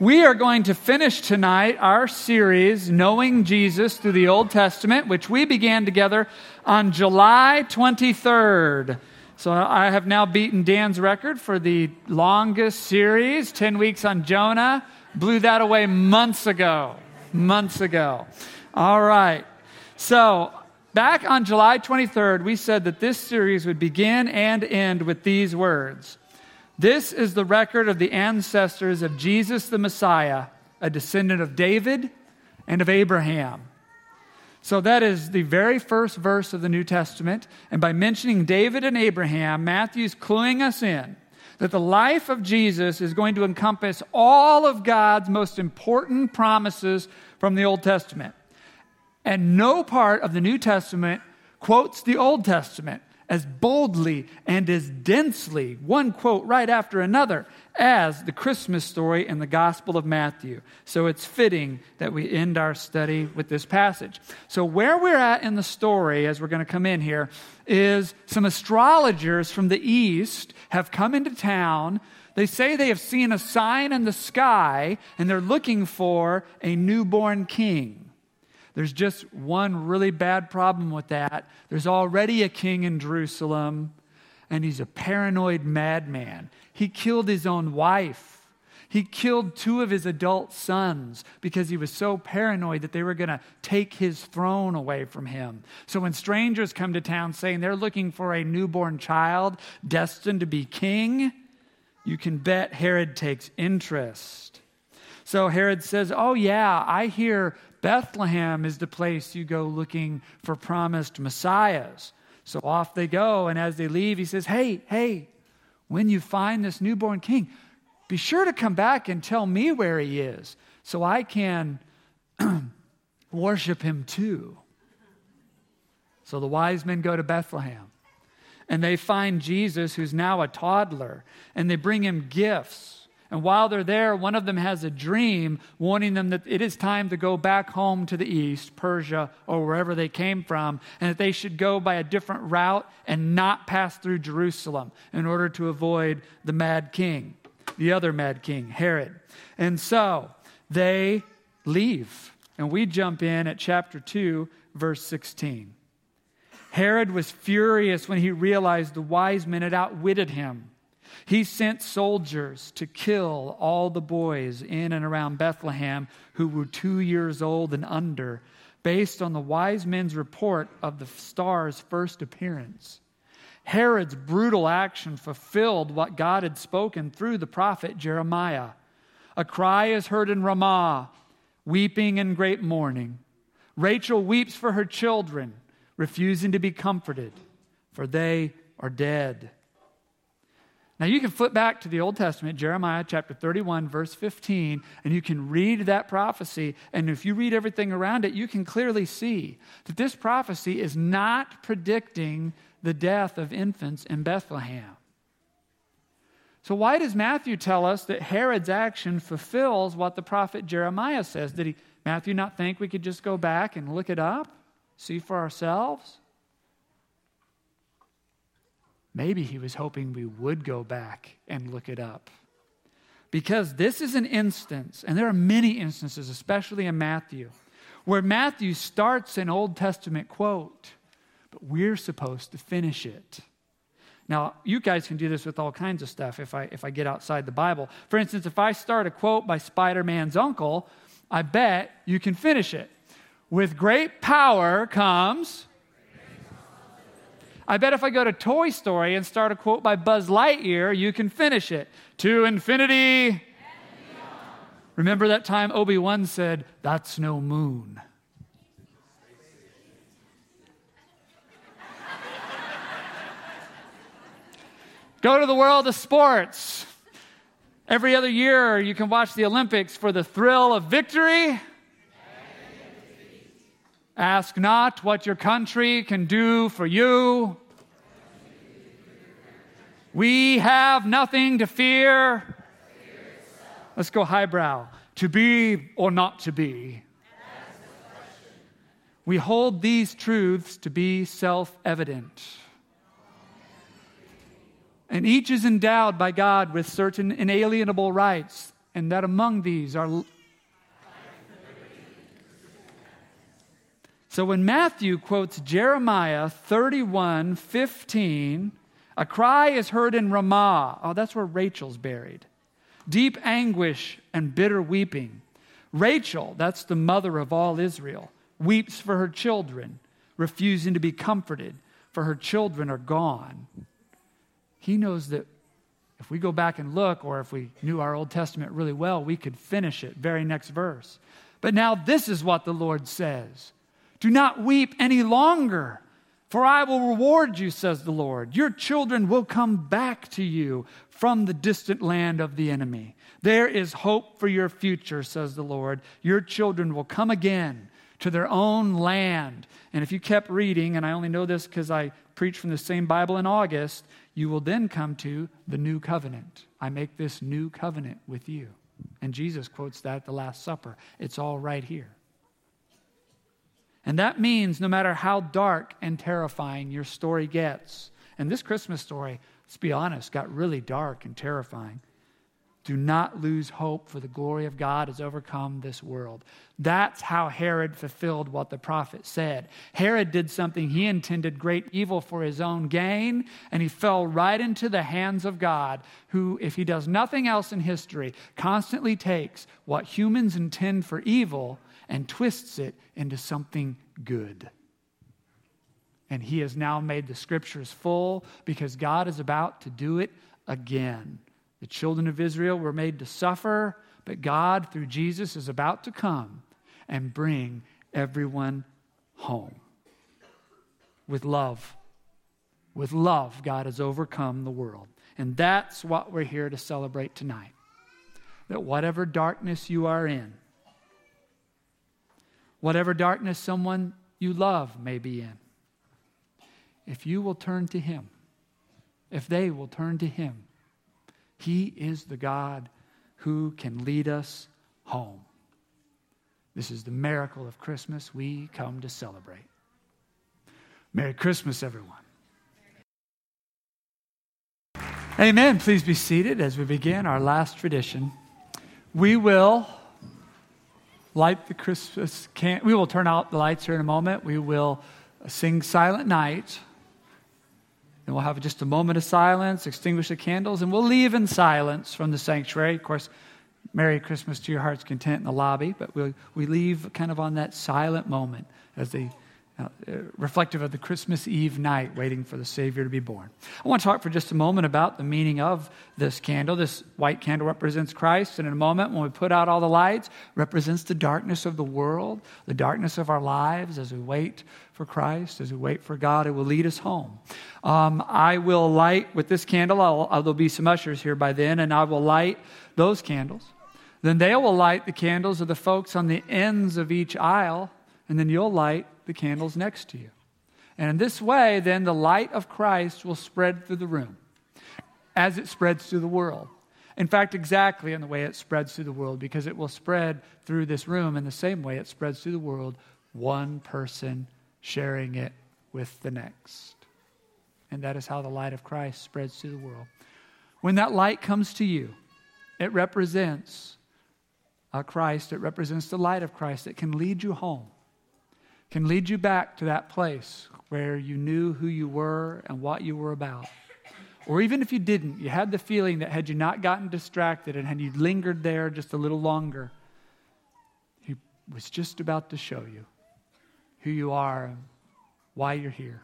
We are going to finish tonight our series, Knowing Jesus Through the Old Testament, which we began together on July 23rd. So I have now beaten Dan's record for the longest series, 10 weeks on Jonah. Blew that away months ago. All right. So back on July 23rd, we said that this series would begin and end with these words. This is the record of the ancestors of Jesus the Messiah, a descendant of David and of Abraham. So that is the very first verse of the New Testament. And by mentioning David and Abraham, Matthew's cluing us in that the life of Jesus is going to encompass all of God's most important promises from the Old Testament. And no part of the New Testament quotes the Old Testament as boldly and as densely, one quote right after another, as the Christmas story in the Gospel of Matthew. So it's fitting that we end our study with this passage. So where we're at in the story, as we're going to come in here, is some astrologers from the east have come into town. They say they have seen a sign in the sky, and they're looking for a newborn king. There's just one really bad problem with that. There's already a king in Jerusalem, and he's a paranoid madman. He killed his own wife. He killed two of his adult sons because he was so paranoid that they were going to take his throne away from him. So when strangers come to town saying they're looking for a newborn child destined to be king, you can bet Herod takes interest. So Herod says, "Oh yeah, I hear Bethlehem is the place you go looking for promised messiahs." So off they go, and as they leave, he says, hey, when you find this newborn king, be sure to come back and tell me where he is so I can worship him too." So the wise men go to Bethlehem, and they find Jesus, who's now a toddler, and they bring him gifts. And while they're there, one of them has a dream warning them that it is time to go back home to the east, Persia, or wherever they came from, and that they should go by a different route and not pass through Jerusalem in order to avoid the mad king, the other mad king, Herod. And so they leave. And we jump in at chapter 2, verse 16. Herod was furious when he realized the wise men had outwitted him. He sent soldiers to kill all the boys in and around Bethlehem who were 2 years old and under, based on the wise men's report of the star's first appearance. Herod's brutal action fulfilled what God had spoken through the prophet Jeremiah. "A cry is heard in Ramah, weeping and great mourning. Rachel weeps for her children, refusing to be comforted, for they are dead." Now you can flip back to the Old Testament, Jeremiah chapter 31, verse 15, and you can read that prophecy. And if you read everything around it, you can clearly see that this prophecy is not predicting the death of infants in Bethlehem. So why does Matthew tell us that Herod's action fulfills what the prophet Jeremiah says? Did Matthew not think we could just go back and look it up, see for ourselves? Maybe he was hoping we would go back and look it up. Because this is an instance, and there are many instances, especially in Matthew, where Matthew starts an Old Testament quote, but we're supposed to finish it. Now, you guys can do this with all kinds of stuff if I get outside the Bible. For instance, if I start a quote by Spider-Man's uncle, I bet you can finish it. "With great power comes..." I bet if I go to Toy Story and start a quote by Buzz Lightyear, you can finish it. "To infinity and beyond." Remember that time Obi-Wan said, "That's no moon." Go to the world of sports. Every other year you can watch the Olympics for the thrill of victory. "Ask not what your country can do for you. We have nothing to fear." Let's go highbrow. "To be or not to be." "We hold these truths to be self-evident. And each is endowed by God with certain inalienable rights. and that among these are... So when Matthew quotes Jeremiah 31:15, a cry is heard in Ramah. Oh, that's where Rachel's buried. Deep anguish and bitter weeping. Rachel, that's the mother of all Israel, weeps for her children, refusing to be comforted, for her children are gone. He knows that if we go back and look, or if we knew our Old Testament really well, we could finish it, very next verse. But now this is what the Lord says. Do not weep any longer, for I will reward you, says the Lord. Your children will come back to you from the distant land of the enemy. There is hope for your future, says the Lord. Your children will come again to their own land. And if you kept reading, and I only know this because I preached from the same Bible in August, you will then come to the new covenant. I make this new covenant with you. And Jesus quotes that at the Last Supper. It's all right here. And that means no matter how dark and terrifying your story gets, and this Christmas story, let's be honest, got really dark and terrifying, do not lose hope, for the glory of God has overcome this world. That's how Herod fulfilled what the prophet said. Herod did something he intended great evil for his own gain, and he fell right into the hands of God, who, if he does nothing else in history, constantly takes what humans intend for evil and twists it into something good. And he has now made the scriptures full, because God is about to do it again. The children of Israel were made to suffer, but God, through Jesus, is about to come and bring everyone home. With love, God has overcome the world. And that's what we're here to celebrate tonight. That whatever darkness you are in, whatever darkness someone you love may be in, if you will turn to Him, if they will turn to Him, He is the God who can lead us home. This is the miracle of Christmas we come to celebrate. Merry Christmas, everyone. Amen. Please be seated as we begin our last tradition. We will light the Christmas candle. We will turn out the lights here in a moment. We will sing Silent Night. And we'll have just a moment of silence, extinguish the candles, and we'll leave in silence from the sanctuary. Of course, Merry Christmas to your heart's content in the lobby, but we leave kind of on that silent moment as the reflective of the Christmas Eve night, waiting for the Savior to be born. I want to talk for just a moment about the meaning of this candle. This white candle represents Christ, and in a moment when we put out all the lights, represents the darkness of the world, the darkness of our lives as we wait for Christ, as we wait for God who will lead us home. I will light with this candle, there'll be some ushers here by then, and I will light those candles. Then they will light the candles of the folks on the ends of each aisle, and then you'll light the candles next to you. And in this way, then, the light of Christ will spread through the room as it spreads through the world. In fact, exactly in the way it spreads through the world, because it will spread through this room in the same way it spreads through the world, one person sharing it with the next. And that is how the light of Christ spreads through the world. When that light comes to you, it represents Christ. It represents the light of Christ that can lead you home, can lead you back to that place where you knew who you were and what you were about. Or even if you didn't, you had the feeling that had you not gotten distracted and had you lingered there just a little longer, He was just about to show you who you are and why you're here.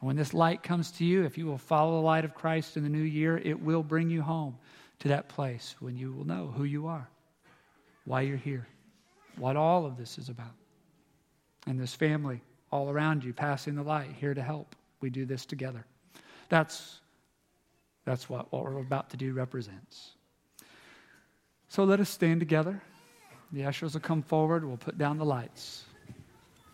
And when this light comes to you, if you will follow the light of Christ in the new year, it will bring you home to that place when you will know who you are, why you're here, what all of this is about. And this family all around you, passing the light, here to help. We do this together. That's what we're about to do represents. So let us stand together. The ushers will come forward. We'll put down the lights.